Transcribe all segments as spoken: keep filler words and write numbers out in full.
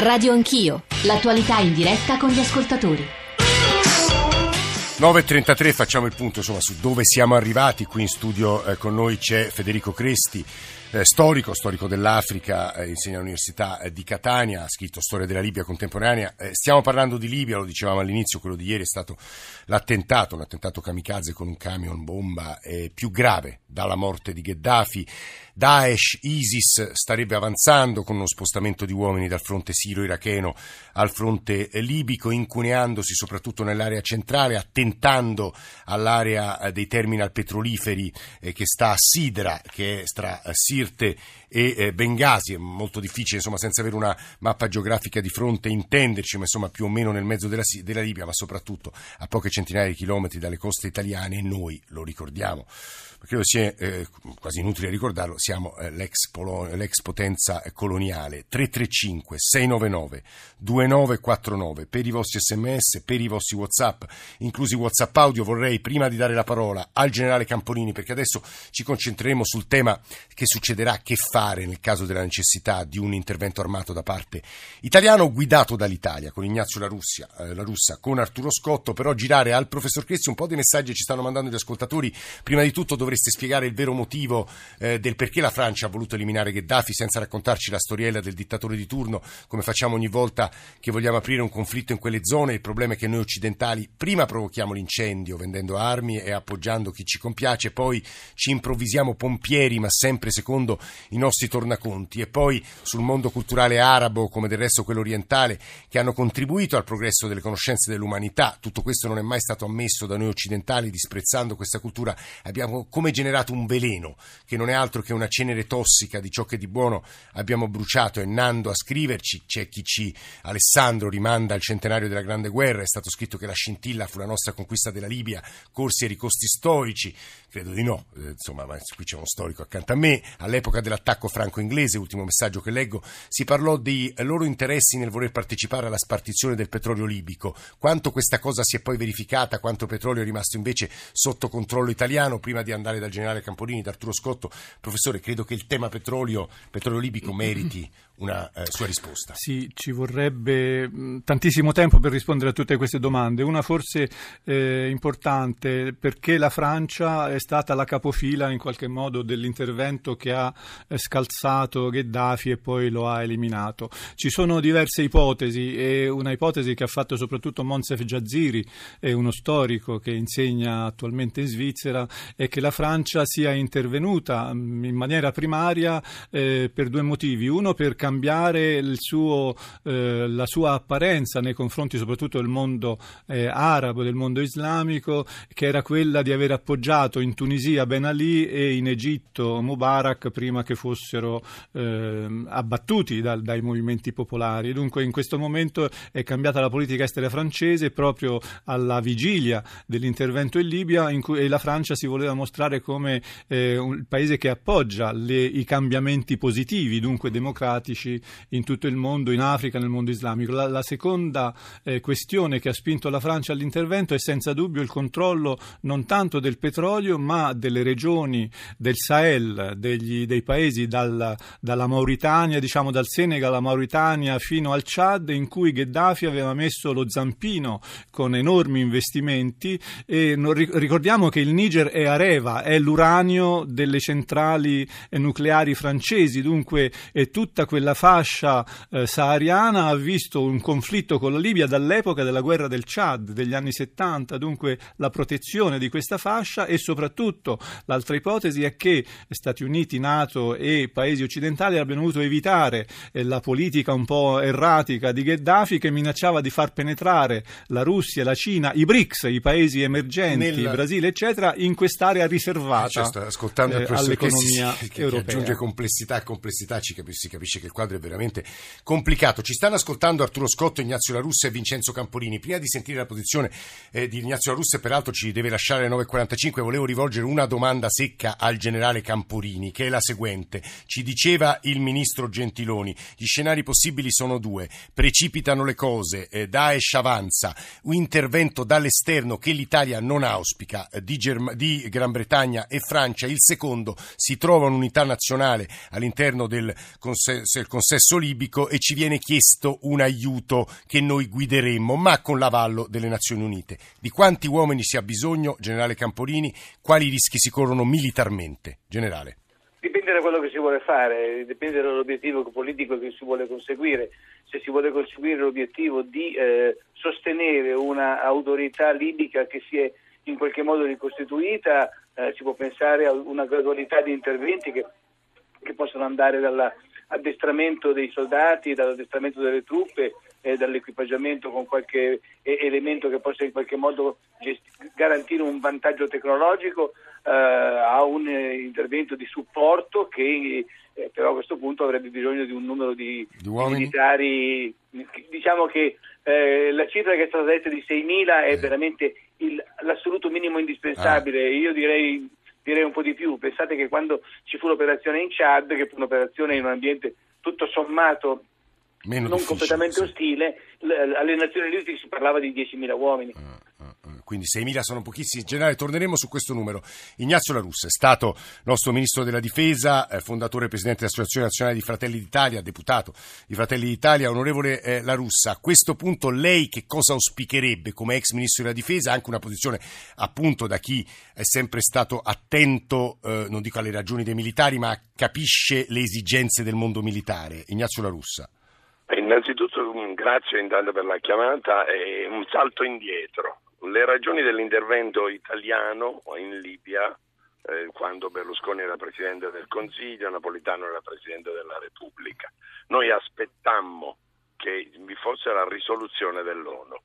Radio Anch'io, l'attualità in diretta con gli ascoltatori. nove e trentatré, facciamo il punto insomma su dove siamo arrivati. Qui in studio eh, con noi c'è Federico Cresti, eh, storico, storico dell'Africa, eh, insegna all'Università eh, di Catania, ha scritto Storia della Libia contemporanea. Eh, stiamo parlando di Libia, lo dicevamo all'inizio, quello di ieri è stato l'attentato, un attentato kamikaze con un camion bomba eh, più grave dalla morte di Gheddafi. Daesh, ISIS starebbe avanzando con uno spostamento di uomini dal fronte siro-iracheno al fronte libico, incuneandosi soprattutto nell'area centrale, attentando all'area dei terminal petroliferi che sta a Sidra, che è tra Sirte e Bengasi. È molto difficile, insomma, senza avere una mappa geografica di fronte intenderci, ma insomma più o meno nel mezzo della, della Libia, ma soprattutto a poche centinaia di chilometri dalle coste italiane. E noi lo ricordiamo, credo sia eh, quasi inutile ricordarlo, siamo eh, l'ex, Polo- l'ex potenza coloniale. Tre tre cinque sei nove nove due nove quattro nove per i vostri sms, per i vostri whatsapp, inclusi whatsapp audio. Vorrei, prima di dare la parola al generale Camporini, perché adesso ci concentreremo sul tema che succederà, che fare nel caso della necessità di un intervento armato da parte italiano guidato dall'Italia, con Ignazio La Russa, eh, La Russa con Arturo Scotto. Però girare al professor Cresti un po' dei messaggi ci stanno mandando gli ascoltatori. Prima di tutto dovreste spiegare il vero motivo eh, del perché la Francia ha voluto eliminare Gheddafi, senza raccontarci la storiella del dittatore di turno, come facciamo ogni volta che vogliamo aprire un conflitto in quelle zone. Il problema è che noi occidentali prima provochiamo l'incendio vendendo armi e appoggiando chi ci compiace, poi ci improvvisiamo pompieri, ma sempre secondo i nostri tornaconti, e poi sul mondo culturale arabo, come del resto quello orientale, che hanno contribuito al progresso delle conoscenze dell'umanità. Tutto questo non è mai stato ammesso da noi occidentali. Disprezzando questa cultura abbiamo come generato un veleno che non è altro che una cenere tossica di ciò che di buono abbiamo bruciato. E Nando a scriverci, c'è chi ci Alessandro rimanda al centenario della Grande Guerra, è stato scritto che la scintilla fu la nostra conquista della Libia, corsi e ricosti storici. Credo di no, eh, insomma, ma qui c'è uno storico accanto a me. All'epoca dell'attacco franco-inglese, ultimo messaggio che leggo, si parlò dei loro interessi nel voler partecipare alla spartizione del petrolio libico. Quanto questa cosa si è poi verificata, quanto petrolio è rimasto invece sotto controllo italiano. Prima di andare dal generale Camporini, da Arturo Scotto, professore, credo che il tema petrolio, petrolio libico meriti una eh, sua risposta. Sì, ci vorrebbe mh, tantissimo tempo per rispondere a tutte queste domande. Una forse eh, importante, perché la Francia è stata la capofila in qualche modo dell'intervento che ha eh, scalzato Gheddafi e poi lo ha eliminato. Ci sono diverse ipotesi, e una ipotesi che ha fatto soprattutto Monsef Jaziri, è uno storico che insegna attualmente in Svizzera, è che la Francia sia intervenuta mh, in maniera primaria eh, per due motivi. Uno, per cambiare il suo, eh, la sua apparenza nei confronti soprattutto del mondo eh, arabo, del mondo islamico, che era quella di aver appoggiato in Tunisia Ben Ali e in Egitto Mubarak prima che fossero eh, abbattuti dal, dai movimenti popolari. Dunque in questo momento è cambiata la politica estera francese proprio alla vigilia dell'intervento in Libia, in cui e la Francia si voleva mostrare come eh, un paese che appoggia le, i cambiamenti positivi, dunque democratici, in tutto il mondo, in Africa, nel mondo islamico. La, la seconda eh, questione che ha spinto la Francia all'intervento è senza dubbio il controllo non tanto del petrolio, ma delle regioni del Sahel, degli, dei paesi dal, dalla Mauritania, diciamo dal Senegal alla Mauritania fino al Chad, in cui Gheddafi aveva messo lo zampino con enormi investimenti. E non, ricordiamo che il Niger è Areva, è l'uranio delle centrali nucleari francesi, dunque è tutta quella la fascia eh, sahariana ha visto un conflitto con la Libia dall'epoca della guerra del Chad degli anni settanta, dunque la protezione di questa fascia. E soprattutto l'altra ipotesi è che Stati Uniti, NATO e paesi occidentali abbiano voluto evitare eh, la politica un po' erratica di Gheddafi, che minacciava di far penetrare la Russia, la Cina, i BRICS, i paesi emergenti, nella... Brasile eccetera, in quest'area riservata. Cioè, sto ascoltando eh, il professor all'economia che si, che, europea. Che aggiunge complessità a complessità, ci capisci, si capisce che il quadro è veramente complicato. Ci stanno ascoltando Arturo Scotto, Ignazio La Russa e Vincenzo Camporini. Prima di sentire la posizione eh, di Ignazio La Russa, peraltro ci deve lasciare alle nove e quarantacinque, volevo rivolgere rivolgere una domanda secca al generale Camporini, che è la seguente. Ci diceva il ministro Gentiloni, gli scenari possibili sono due: precipitano le cose, eh, Daesh avanza, un intervento dall'esterno che l'Italia non auspica, eh, di, Germ- di Gran Bretagna e Francia; il secondo, si trova un'unità nazionale all'interno del, cons- del consesso libico e ci viene chiesto un aiuto che noi guideremmo, ma con l'avallo delle Nazioni Unite. Di quanti uomini si ha bisogno, generale Camporini? Quali rischi si corrono militarmente, generale? Dipende da quello che si vuole fare, dipende dall'obiettivo politico che si vuole conseguire. Se si vuole conseguire l'obiettivo di eh, sostenere una autorità libica che si è in qualche modo ricostituita, eh, si può pensare a una gradualità di interventi che, che possono andare dall'addestramento dei soldati, dall'addestramento delle truppe, Eh, dall'equipaggiamento con qualche eh, elemento che possa in qualche modo gesti- garantire un vantaggio tecnologico, eh, a un eh, intervento di supporto che eh, però a questo punto avrebbe bisogno di un numero di, di, di militari. Diciamo che eh, la cifra che è stata detta di seimila è eh. veramente il, l'assoluto minimo indispensabile. Ah. Io direi, direi un po' di più. Pensate che quando ci fu l'operazione in Chad, che fu un'operazione in un ambiente tutto sommato Meno non completamente sì. ostile, l- alle Nazioni Unite si parlava di diecimila uomini. Uh, uh, uh, quindi seimila sono pochissimi. In generale, torneremo su questo numero. Ignazio La Russa è stato nostro ministro della Difesa, eh, fondatore e presidente dell'Associazione Nazionale di Fratelli d'Italia, deputato di Fratelli d'Italia. Onorevole eh, La Russa, a questo punto lei che cosa auspicherebbe come ex ministro della Difesa? Anche una posizione, appunto, da chi è sempre stato attento, eh, non dico alle ragioni dei militari, ma capisce le esigenze del mondo militare. Ignazio La Russa. Innanzitutto grazie intanto per la chiamata e un salto indietro. Le ragioni dell'intervento italiano in Libia, eh, quando Berlusconi era Presidente del Consiglio, Napolitano era Presidente della Repubblica, noi aspettammo che vi fosse la risoluzione dell'ONU.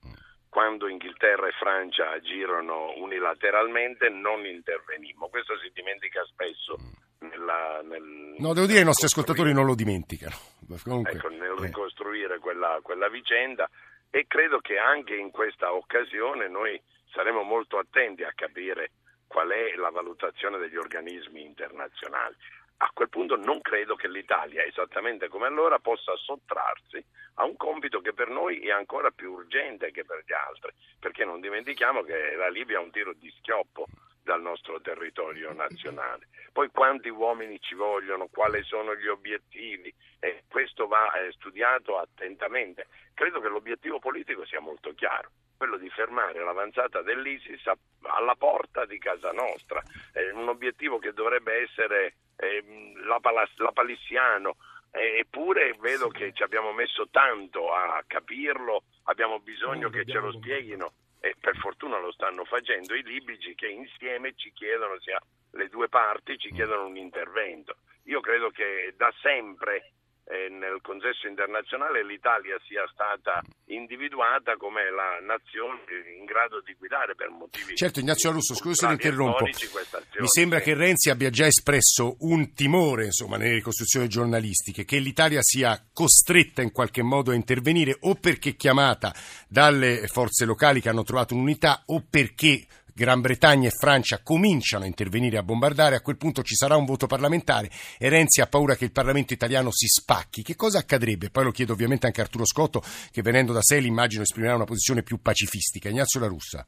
Quando Inghilterra e Francia agirono unilateralmente non intervenimmo. Questo si dimentica spesso. Nella, nel, no, devo dire i nostri ascoltatori non lo dimenticano. Comunque, ecco, nel ricostruire eh. quella, quella vicenda, e credo che anche in questa occasione noi saremo molto attenti a capire qual è la valutazione degli organismi internazionali. A quel punto non credo che l'Italia, esattamente come allora, possa sottrarsi a un compito che per noi è ancora più urgente che per gli altri, perché non dimentichiamo che la Libia è un tiro di schioppo dal nostro territorio nazionale. Poi quanti uomini ci vogliono, quali sono gli obiettivi, eh, questo va eh, studiato attentamente. Credo che l'obiettivo politico sia molto chiaro, quello di fermare l'avanzata dell'ISIS a, alla porta di casa nostra, eh, un obiettivo che dovrebbe essere eh, la, palas- la palissiano, eh, eppure vedo sì. che ci abbiamo messo tanto a capirlo, abbiamo bisogno che ce lo spieghino. E per fortuna lo stanno facendo i libici, che insieme ci chiedono, sia le due parti ci chiedono un intervento. Io credo che da sempre eh, nel consesso internazionale l'Italia sia stata individuata come la nazione in grado di guidare per motivi... Certo, Ignazio La Russa, scusi se lo interrompo. Mi sembra che Renzi abbia già espresso un timore, insomma, nelle ricostruzioni giornalistiche, che l'Italia sia costretta in qualche modo a intervenire, o perché chiamata dalle forze locali che hanno trovato un'unità, o perché Gran Bretagna e Francia cominciano a intervenire, a bombardare. A quel punto ci sarà un voto parlamentare e Renzi ha paura che il Parlamento italiano si spacchi. Che cosa accadrebbe? Poi lo chiedo ovviamente anche a Arturo Scotto, che venendo da S E L immagino esprimerà una posizione più pacifistica. Ignazio La Russa.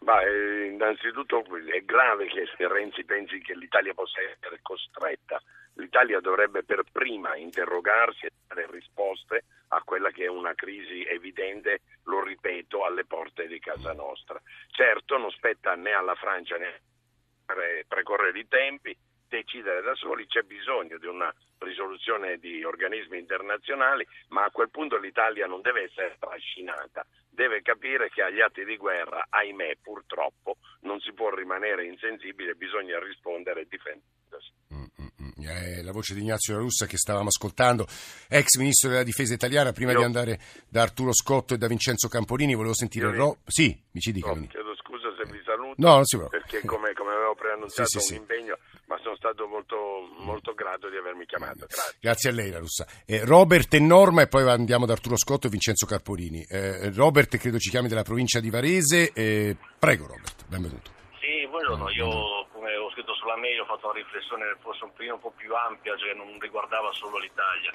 Ma eh, innanzitutto è grave che Renzi pensi che l'Italia possa essere costretta. L'Italia dovrebbe per prima interrogarsi e dare risposte a quella che è una crisi evidente, lo ripeto, alle porte di casa nostra. Certo, non spetta né alla Francia né pre- precorrere i tempi, decidere da soli, c'è bisogno di una risoluzione di organismi internazionali, ma a quel punto l'Italia non deve essere trascinata, deve capire che agli atti di guerra, ahimè, purtroppo, non si può rimanere insensibile, bisogna rispondere e difendersi. Eh, la voce di Ignazio La Russa, che stavamo ascoltando, ex ministro della Difesa italiana. Prima Io... di andare da Arturo Scotto e da Vincenzo Camporini, volevo sentire Io... Ro... Sì, mi ci dica. No, chiedo scusa se vi saluto, no, non si può. Perché come, come avevo preannunciato sì, sì, un sì. impegno, ma sono stato molto, molto grato di avermi chiamato. Grazie, Grazie a lei, La Russa. Eh, Robert e Norma, e poi andiamo da Arturo Scotto e Vincenzo Camporini. Eh, Robert, credo ci chiami dalla provincia di Varese. Eh, prego Robert, benvenuto. Sì, buongiorno, io scritto sulla mail ho fatto una riflessione forse un pochino un po' più ampia, cioè non riguardava solo l'Italia.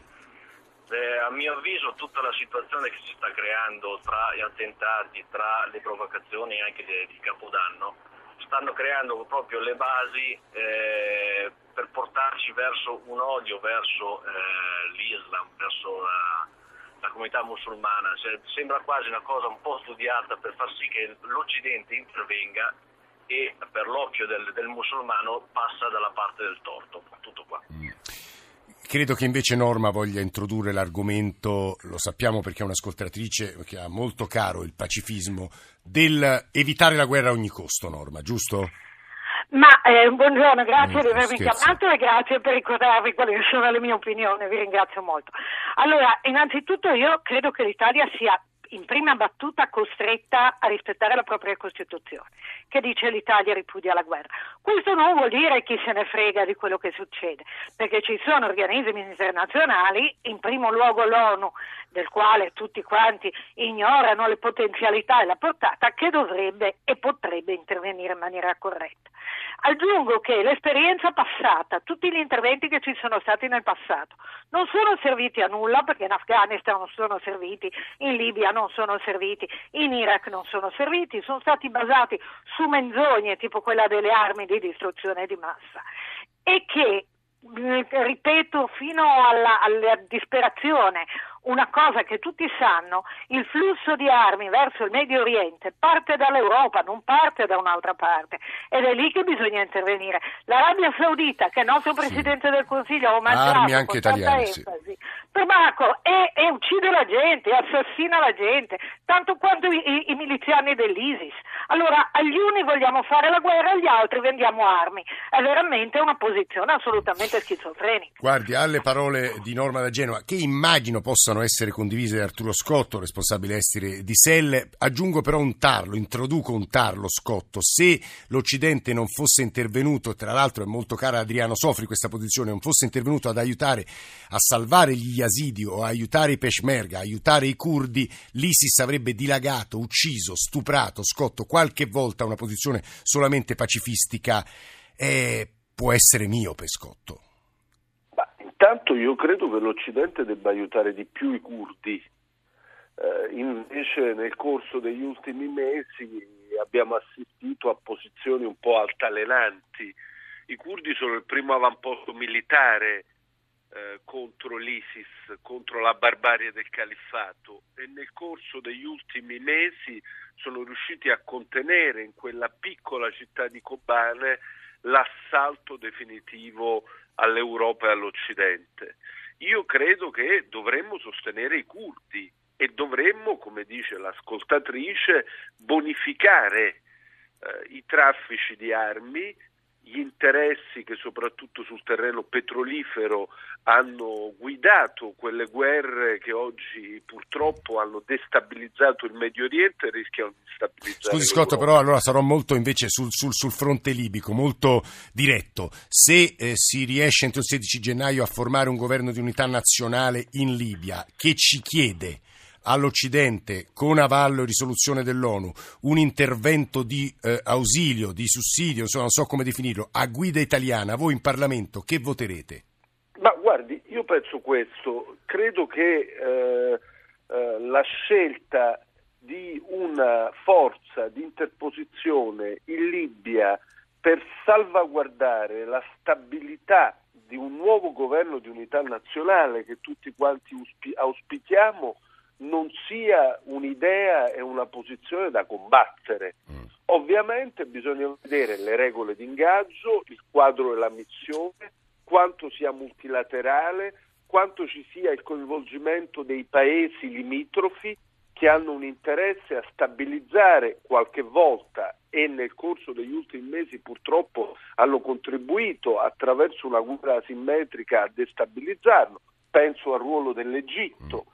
Eh, a mio avviso tutta la situazione che si sta creando tra gli attentati, tra le provocazioni anche di, di Capodanno, stanno creando proprio le basi eh, per portarci verso un odio verso eh, l'Islam, verso la, la comunità musulmana. Cioè, sembra quasi una cosa un po' studiata per far sì che l'Occidente intervenga e per l'occhio del, del musulmano passa dalla parte del torto. Tutto qua. Credo che invece Norma voglia introdurre l'argomento, lo sappiamo perché è un'ascoltatrice che ha molto caro il pacifismo, del evitare la guerra a ogni costo, Norma, giusto? Ma eh, buongiorno, grazie di avermi chiamato e grazie per ricordarvi quali sono le mie opinioni, vi ringrazio molto. Allora, innanzitutto io credo che l'Italia sia in prima battuta costretta a rispettare la propria Costituzione, che dice l'Italia ripudia la guerra. Questo non vuol dire chi se ne frega di quello che succede, perché ci sono organismi internazionali, in primo luogo l'ONU, del quale tutti quanti ignorano le potenzialità e la portata, che dovrebbe e potrebbe intervenire in maniera corretta. Aggiungo che l'esperienza passata, tutti gli interventi che ci sono stati nel passato, non sono serviti a nulla, perché in Afghanistan non sono serviti, in Libia non sono serviti, in Iraq non sono serviti, sono stati basati su menzogne tipo quella delle armi di distruzione di massa e che, ripeto, fino alla, alla disperazione, una cosa che tutti sanno, il flusso di armi verso il Medio Oriente parte dall'Europa, non parte da un'altra parte, ed è lì che bisogna intervenire. L'Arabia Saudita, che è il nostro Presidente sì. del Consiglio ha omaggiato con tanta enfasi, sì. Marco, e, e uccide la gente, assassina la gente, tanto quanto i, i miliziani dell'ISIS. Allora, agli uni vogliamo fare la guerra, agli altri vendiamo armi. È veramente una posizione assolutamente schizofrenica. Guardi, alle parole di Norma da Genova, che immagino possa essere condivise da Arturo Scotto, responsabile esteri di S E L, aggiungo però un tarlo, introduco un tarlo Scotto, se l'Occidente non fosse intervenuto, tra l'altro è molto cara Adriano Sofri questa posizione, non fosse intervenuto ad aiutare a salvare gli yazidi o aiutare i peshmerga, aiutare i curdi, l'ISIS avrebbe dilagato, ucciso, stuprato. Scotto, qualche volta una posizione solamente pacifistica eh, può essere miope, Scotto. Intanto io credo che l'Occidente debba aiutare di più i curdi, eh, invece nel corso degli ultimi mesi abbiamo assistito a posizioni un po' altalenanti. I curdi sono il primo avamposto militare eh, contro l'ISIS, contro la barbarie del califfato, e nel corso degli ultimi mesi sono riusciti a contenere in quella piccola città di Kobane l'assalto definitivo all'Europa e all'Occidente. Io credo che dovremmo sostenere i curdi e dovremmo, come dice l'ascoltatrice, bonificare eh, i traffici di armi, gli interessi che soprattutto sul terreno petrolifero hanno guidato quelle guerre che oggi purtroppo hanno destabilizzato il Medio Oriente e rischiano di destabilizzare. Scusi Scotto, però allora sarò molto invece sul, sul, sul fronte libico, molto diretto. Se eh, si riesce entro il sedici gennaio a formare un governo di unità nazionale in Libia che ci chiede all'Occidente, con avallo e risoluzione dell'ONU, un intervento di eh, ausilio, di sussidio, insomma, non so come definirlo, a guida italiana, voi in Parlamento che voterete? Ma guardi, io penso questo, credo che eh, eh, la scelta di una forza di interposizione in Libia per salvaguardare la stabilità di un nuovo governo di unità nazionale che tutti quanti ausp- auspichiamo non sia un'idea e una posizione da combattere. Ovviamente bisogna vedere le regole di ingaggio, il quadro e la missione, quanto sia multilaterale, quanto ci sia il coinvolgimento dei paesi limitrofi che hanno un interesse a stabilizzare qualche volta e nel corso degli ultimi mesi purtroppo hanno contribuito attraverso una guerra asimmetrica a destabilizzarlo. Penso al ruolo dell'Egitto.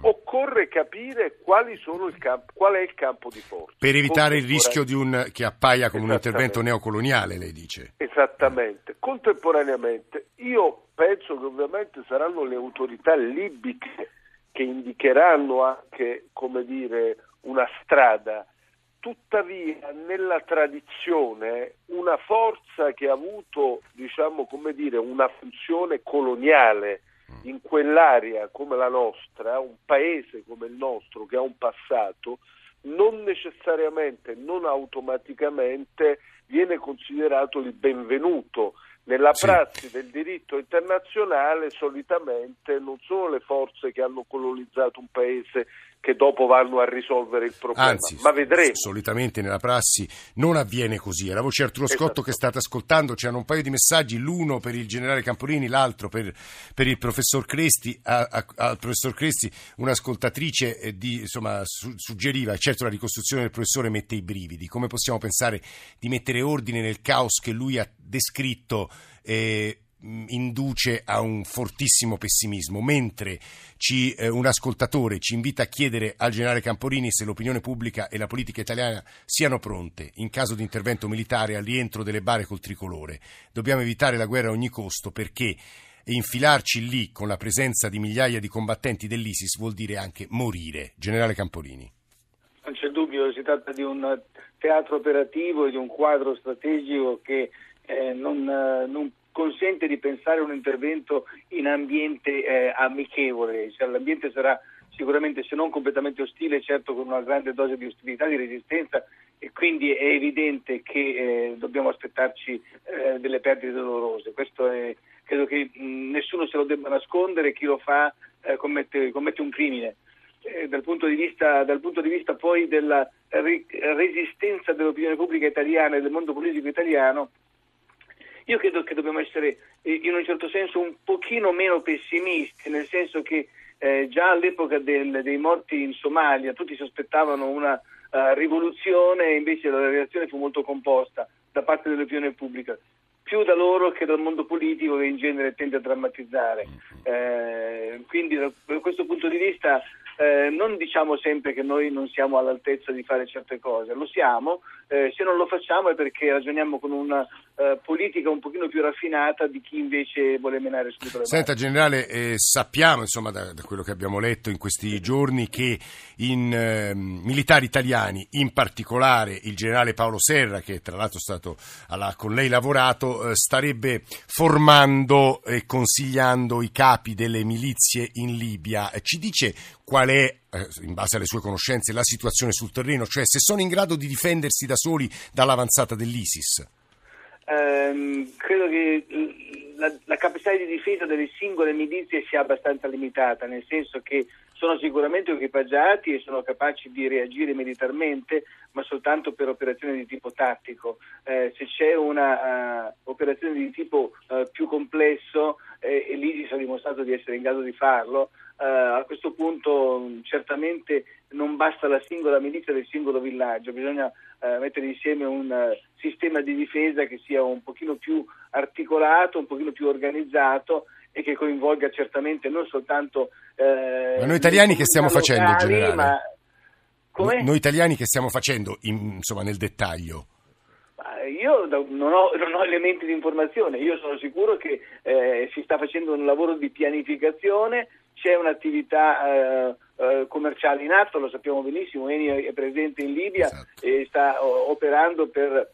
Occorre capire quali sono il camp- qual è il campo di forza. Per evitare il rischio di un che appaia come un intervento neocoloniale, lei dice. Esattamente. Contemporaneamente, io penso che ovviamente saranno le autorità libiche che indicheranno anche, come dire, una strada. Tuttavia, nella tradizione, una forza che ha avuto, diciamo, come dire, una funzione coloniale in quell'area come la nostra, un paese come il nostro che ha un passato, non necessariamente, non automaticamente viene considerato il benvenuto. Nella sì. prassi del diritto internazionale solitamente non sono le forze che hanno colonizzato un paese che dopo vanno a risolvere il problema, anzi, ma vedremo. Solitamente nella prassi non avviene così. È la voce Arturo Scotto, esatto, che state ascoltando. C'erano un paio di messaggi, l'uno per il generale Camporini, l'altro per, per il professor Cresti. A, a, al professor Cresti un'ascoltatrice eh, di, insomma, su, suggeriva, certo la ricostruzione del professore mette i brividi, come possiamo pensare di mettere ordine nel caos che lui ha descritto? Eh, induce a un fortissimo pessimismo, mentre ci, eh, un ascoltatore ci invita a chiedere al generale Camporini se l'opinione pubblica e la politica italiana siano pronte in caso di intervento militare al rientro delle bare col tricolore. Dobbiamo evitare la guerra a ogni costo, perché infilarci lì con la presenza di migliaia di combattenti dell'ISIS vuol dire anche morire. Generale Camporini. Non c'è dubbio, si tratta di un teatro operativo e di un quadro strategico che eh, non, non consente di pensare un intervento in ambiente eh, amichevole, cioè, l'ambiente sarà sicuramente, se non completamente ostile, certo con una grande dose di ostilità, di resistenza, e quindi è evidente che eh, dobbiamo aspettarci eh, delle perdite dolorose. Questo è, credo che mh, nessuno se lo debba nascondere, chi lo fa eh, commette, commette un crimine. Eh, dal punto di vista, dal punto di vista poi della re- resistenza dell'opinione pubblica italiana e del mondo politico italiano, io credo che dobbiamo essere in un certo senso un pochino meno pessimisti, nel senso che eh, già all'epoca del, dei morti in Somalia tutti sospettavano una uh, rivoluzione, e invece la reazione fu molto composta da parte dell'opinione pubblica, più da loro che dal mondo politico, che in genere tende a drammatizzare. Eh, quindi da questo punto di vista eh, non diciamo sempre che noi non siamo all'altezza di fare certe cose, lo siamo, eh, se non lo facciamo è perché ragioniamo con una eh, politica un pochino più raffinata di chi invece vuole menare sulle. Senta generale, eh, sappiamo insomma da, da quello che abbiamo letto in questi giorni che in eh, militari italiani, in particolare il generale Paolo Serra, che tra l'altro è stato alla, con lei lavorato, starebbe formando e consigliando i capi delle milizie in Libia. Ci dice qual è, in base alle sue conoscenze, la situazione sul terreno, cioè se sono in grado di difendersi da soli dall'avanzata dell'ISIS? Um, credo che la, la capacità di difesa delle singole milizie sia abbastanza limitata, nel senso che sono sicuramente equipaggiati e sono capaci di reagire militarmente, ma soltanto per operazioni di tipo tattico. Eh, se c'è una uh, operazione di tipo uh, più complesso, eh, e lì si è dimostrato di essere in grado di farlo, uh, a questo punto certamente non basta la singola milizia del singolo villaggio, bisogna uh, mettere insieme un uh, sistema di difesa che sia un pochino più articolato, un pochino più organizzato, e che coinvolga certamente non soltanto eh, ma noi italiani che stiamo locali, facendo in generale? Ma... Come? Noi italiani che stiamo facendo in, insomma nel dettaglio? Io non ho, non ho elementi di informazione, io sono sicuro che eh, si sta facendo un lavoro di pianificazione, c'è un'attività eh, eh, commerciale in atto, lo sappiamo benissimo, Eni è presente in Libia, esatto, e sta o, operando per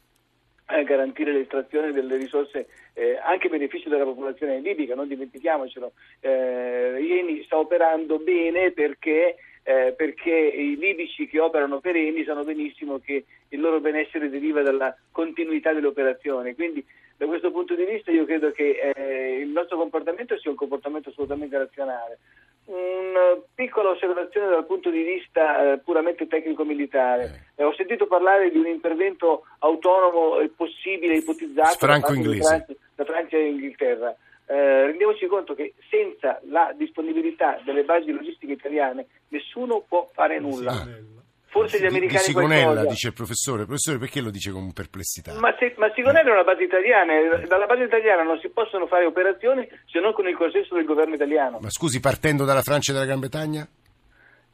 garantire l'estrazione delle risorse eh, anche a beneficio della popolazione libica, non dimentichiamocelo. Eh, Eni sta operando bene perché, eh, perché i libici che operano per Eni sanno benissimo che il loro benessere deriva dalla continuità delle operazioni, quindi da questo punto di vista io credo che eh, il nostro comportamento sia un comportamento assolutamente razionale. Una piccola osservazione dal punto di vista eh, puramente tecnico-militare. Eh, ho sentito parlare di un intervento autonomo eh, possibile, ipotizzato franco-inglese da Francia e Inghilterra. Eh, rendiamoci conto che senza la disponibilità delle basi logistiche italiane nessuno può fare nulla. Sì. Forse gli americani. Di Sigonella, qualcosa. Dice il professore. Professore, perché lo dice con perplessità? Ma, se, ma Sigonella è una base italiana, dalla base italiana non si possono fare operazioni se non con il consenso del governo italiano. Ma scusi, partendo dalla Francia e dalla Gran Bretagna?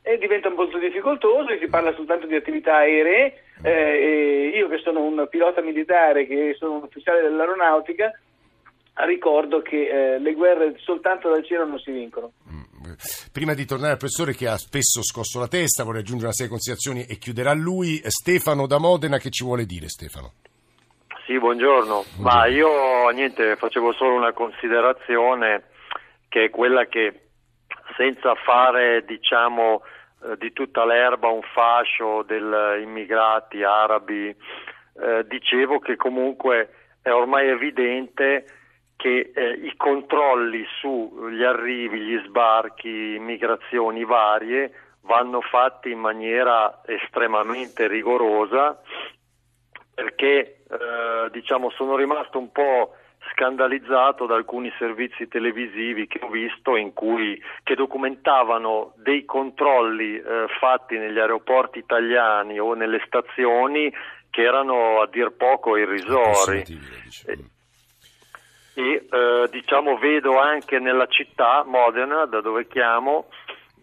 E diventa un po' difficoltoso, e si parla soltanto di attività aeree. Eh, e io che sono un pilota militare, che sono un ufficiale dell'aeronautica, ricordo che eh, le guerre soltanto dal cielo non si vincono. Prima di tornare al professore, che ha spesso scosso la testa, vorrei aggiungere una serie di considerazioni e chiuderà lui. Stefano da Modena, che ci vuole dire? Stefano. Sì, buongiorno. buongiorno. Ma io niente, facevo solo una considerazione, che è quella che, senza fare diciamo eh, di tutta l'erba un fascio degli immigrati arabi, eh, dicevo che comunque è ormai evidente che eh, i controlli sugli arrivi, gli sbarchi, migrazioni varie vanno fatti in maniera estremamente rigorosa, perché eh, diciamo sono rimasto un po' scandalizzato da alcuni servizi televisivi che ho visto, in cui che documentavano dei controlli eh, fatti negli aeroporti italiani o nelle stazioni, che erano a dir poco irrisori. E eh, diciamo vedo anche nella città Modena, da dove chiamo,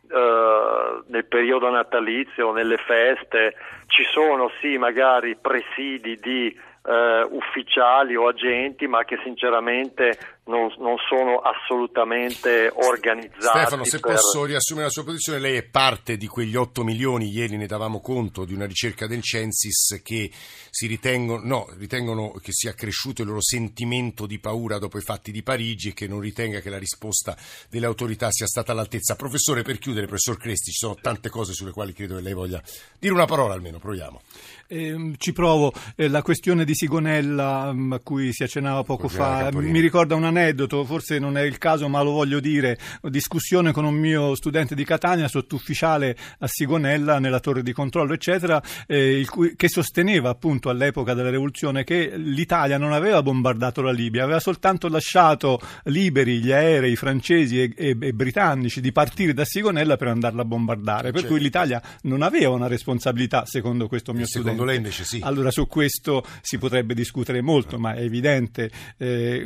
eh, nel periodo natalizio, nelle feste, ci sono sì magari presidi di eh, ufficiali o agenti, ma che sinceramente non, non sono assolutamente organizzati. Stefano, se per... posso riassumere la sua posizione, lei è parte di quegli otto milioni, ieri ne davamo conto, di una ricerca del Censis, che si ritengono, no, ritengono che sia cresciuto il loro sentimento di paura dopo i fatti di Parigi, e che non ritenga che la risposta delle autorità sia stata all'altezza. Professore, per chiudere, professor Cresti, ci sono tante cose sulle quali credo che lei voglia dire una parola, almeno proviamo. Eh, ci provo, eh, la questione di Sigonella, a cui si accennava poco Adriano fa, Camporini. Mi ricorda un aneddoto, forse non è il caso ma lo voglio dire. Discussione con un mio studente di Catania, sottufficiale a Sigonella nella torre di controllo eccetera, eh, il cui, che sosteneva appunto all'epoca della rivoluzione che l'Italia non aveva bombardato la Libia, aveva soltanto lasciato liberi gli aerei francesi e, e, e britannici di partire da Sigonella per andarla a bombardare, per certo. Cui l'Italia non aveva una responsabilità, secondo questo mio e studente. Secondo lei invece sì. Allora su questo si potrebbe discutere molto, ma è evidente eh,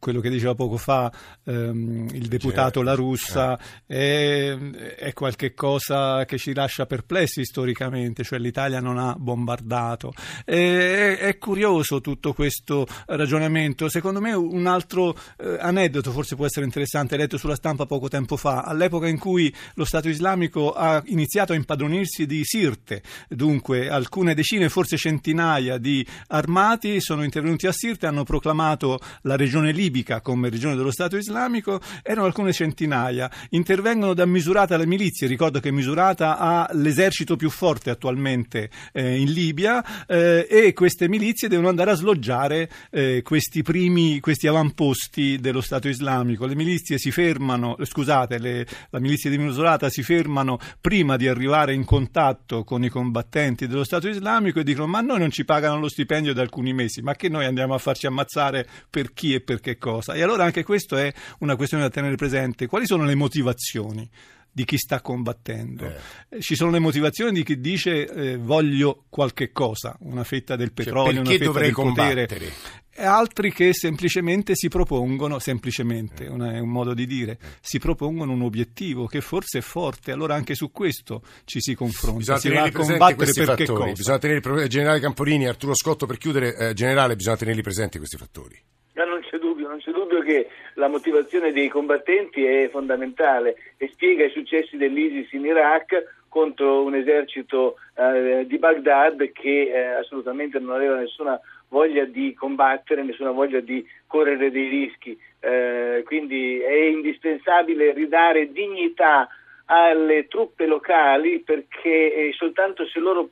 quello che diceva poco fa ehm, il deputato La Russa è, è qualche cosa che ci lascia perplessi storicamente, cioè l'Italia non ha bombardato. E, è, è curioso tutto questo ragionamento. Secondo me un altro eh, aneddoto forse può essere interessante, letto sulla stampa poco tempo fa, all'epoca in cui lo Stato islamico ha iniziato a impadronirsi di Sirte, dunque alcune decine, forse centinaia di armati sono intervenuti a Sirte, hanno proclamato la regione libica come regione dello Stato islamico, erano alcune centinaia, intervengono da Misurata le milizie, ricordo che Misurata ha l'esercito più forte attualmente eh, in Libia, eh, e queste milizie devono andare a sloggiare eh, questi primi, questi avamposti dello Stato islamico. Le milizie si fermano, scusate, le, la milizia di Misurata si fermano prima di arrivare in contatto con i combattenti dello Stato islamico e dicono: ma noi non ci pagano lo stipendio da alcuni mesi, ma che noi andiamo a farci ammazzare per chi e per che cosa? E allora anche questo è una questione da tenere presente. Quali sono le motivazioni di chi sta combattendo? Eh. Ci sono le motivazioni di chi dice eh, voglio qualche cosa, una fetta del petrolio, cioè, una fetta del combattere? Potere. E altri che semplicemente si propongono, semplicemente eh. una, è un modo di dire, si propongono un obiettivo che forse è forte. Allora anche su questo ci si confronta. Bisogna si tenere presenti questi fattori. Bisogna tenere, generale Camporini, Arturo Scotto, per chiudere, eh, generale, bisogna tenerli presenti questi fattori. No, non c'è dubbio, non c'è dubbio che la motivazione dei combattenti è fondamentale e spiega i successi dell'ISIS in Iraq contro un esercito eh, di Baghdad che eh, assolutamente non aveva nessuna voglia di combattere, nessuna voglia di correre dei rischi. Eh, quindi è indispensabile ridare dignità alle truppe locali, perché soltanto se loro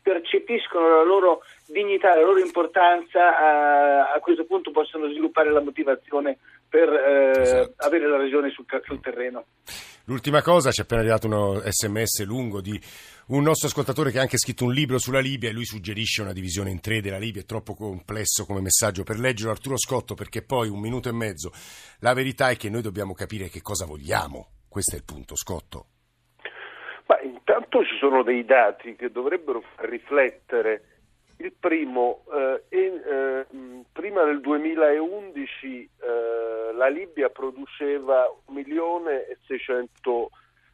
percepiscono la loro dignità, la loro importanza, a, a questo punto possono sviluppare la motivazione per eh, esatto. avere la ragione sul, sul terreno. L'ultima cosa, ci è appena arrivato uno sms lungo di un nostro ascoltatore che ha anche scritto un libro sulla Libia, e lui suggerisce una divisione in tre della Libia. È troppo complesso come messaggio per leggerlo, Arturo Scotto, perché poi un minuto e mezzo. La verità è che noi dobbiamo capire che cosa vogliamo, questo è il punto, Scotto. Ma intanto ci sono dei dati che dovrebbero far riflettere. Il primo, eh, eh, prima del duemilaundici eh, la Libia produceva un milione e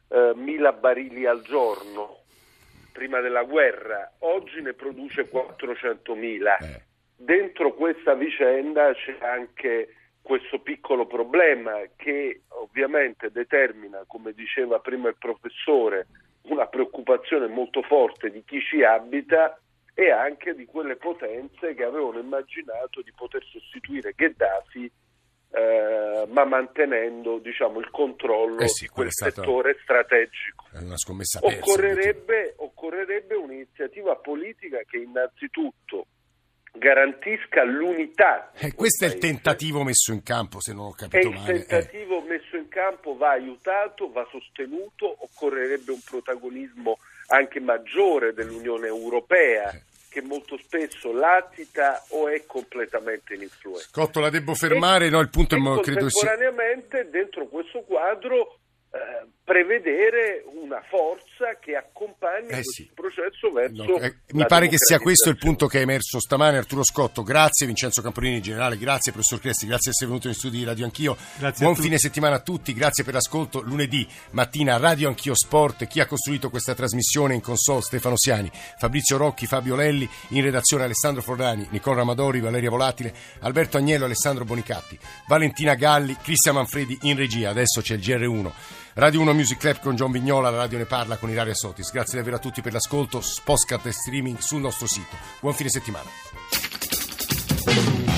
seicentomila barili al giorno, prima della guerra, oggi ne produce quattrocentomila. Dentro questa vicenda c'è anche questo piccolo problema che ovviamente determina, come diceva prima il professore, una preoccupazione molto forte di chi ci abita e anche di quelle potenze che avevano immaginato di poter sostituire Gheddafi eh, ma mantenendo, diciamo, il controllo eh sì, di quel settore strategico. Una scommessa persa, occorrerebbe, occorrerebbe un'iniziativa politica che innanzitutto garantisca l'unità. Eh, questo è il tentativo messo in campo, se non ho capito e male. Il tentativo eh. messo in campo va aiutato, va sostenuto, occorrerebbe un protagonismo anche maggiore dell'Unione Europea, eh. che molto spesso latita o è completamente ininfluente. Scotto, la devo fermare, e, no, il punto è credo sia... Contemporaneamente, dentro questo quadro, eh, prevedere una forza che accompagni eh sì. questo processo verso no, eh, mi pare che sia questo il punto che è emerso stamane. Arturo Scotto, grazie. Vincenzo Camporini, generale, grazie. Professor Cresti, grazie di essere venuto in studio di Radio Anch'io. Grazie. Buon fine settimana a tutti, grazie per l'ascolto. Lunedì mattina Radio Anch'io Sport. Chi ha costruito questa trasmissione? In console Stefano Siani, Fabrizio Rocchi, Fabio Lelli. In redazione Alessandro Forlani, Nicola Ramadori, Valeria Volatile, Alberto Agnello, Alessandro Bonicatti, Valentina Galli, Cristian Manfredi in regia. Adesso c'è il G R uno Radio uno Music Club con John Vignola, la radio ne parla con Ilaria Sotis. Grazie davvero a tutti per l'ascolto, podcast e streaming sul nostro sito. Buon fine settimana.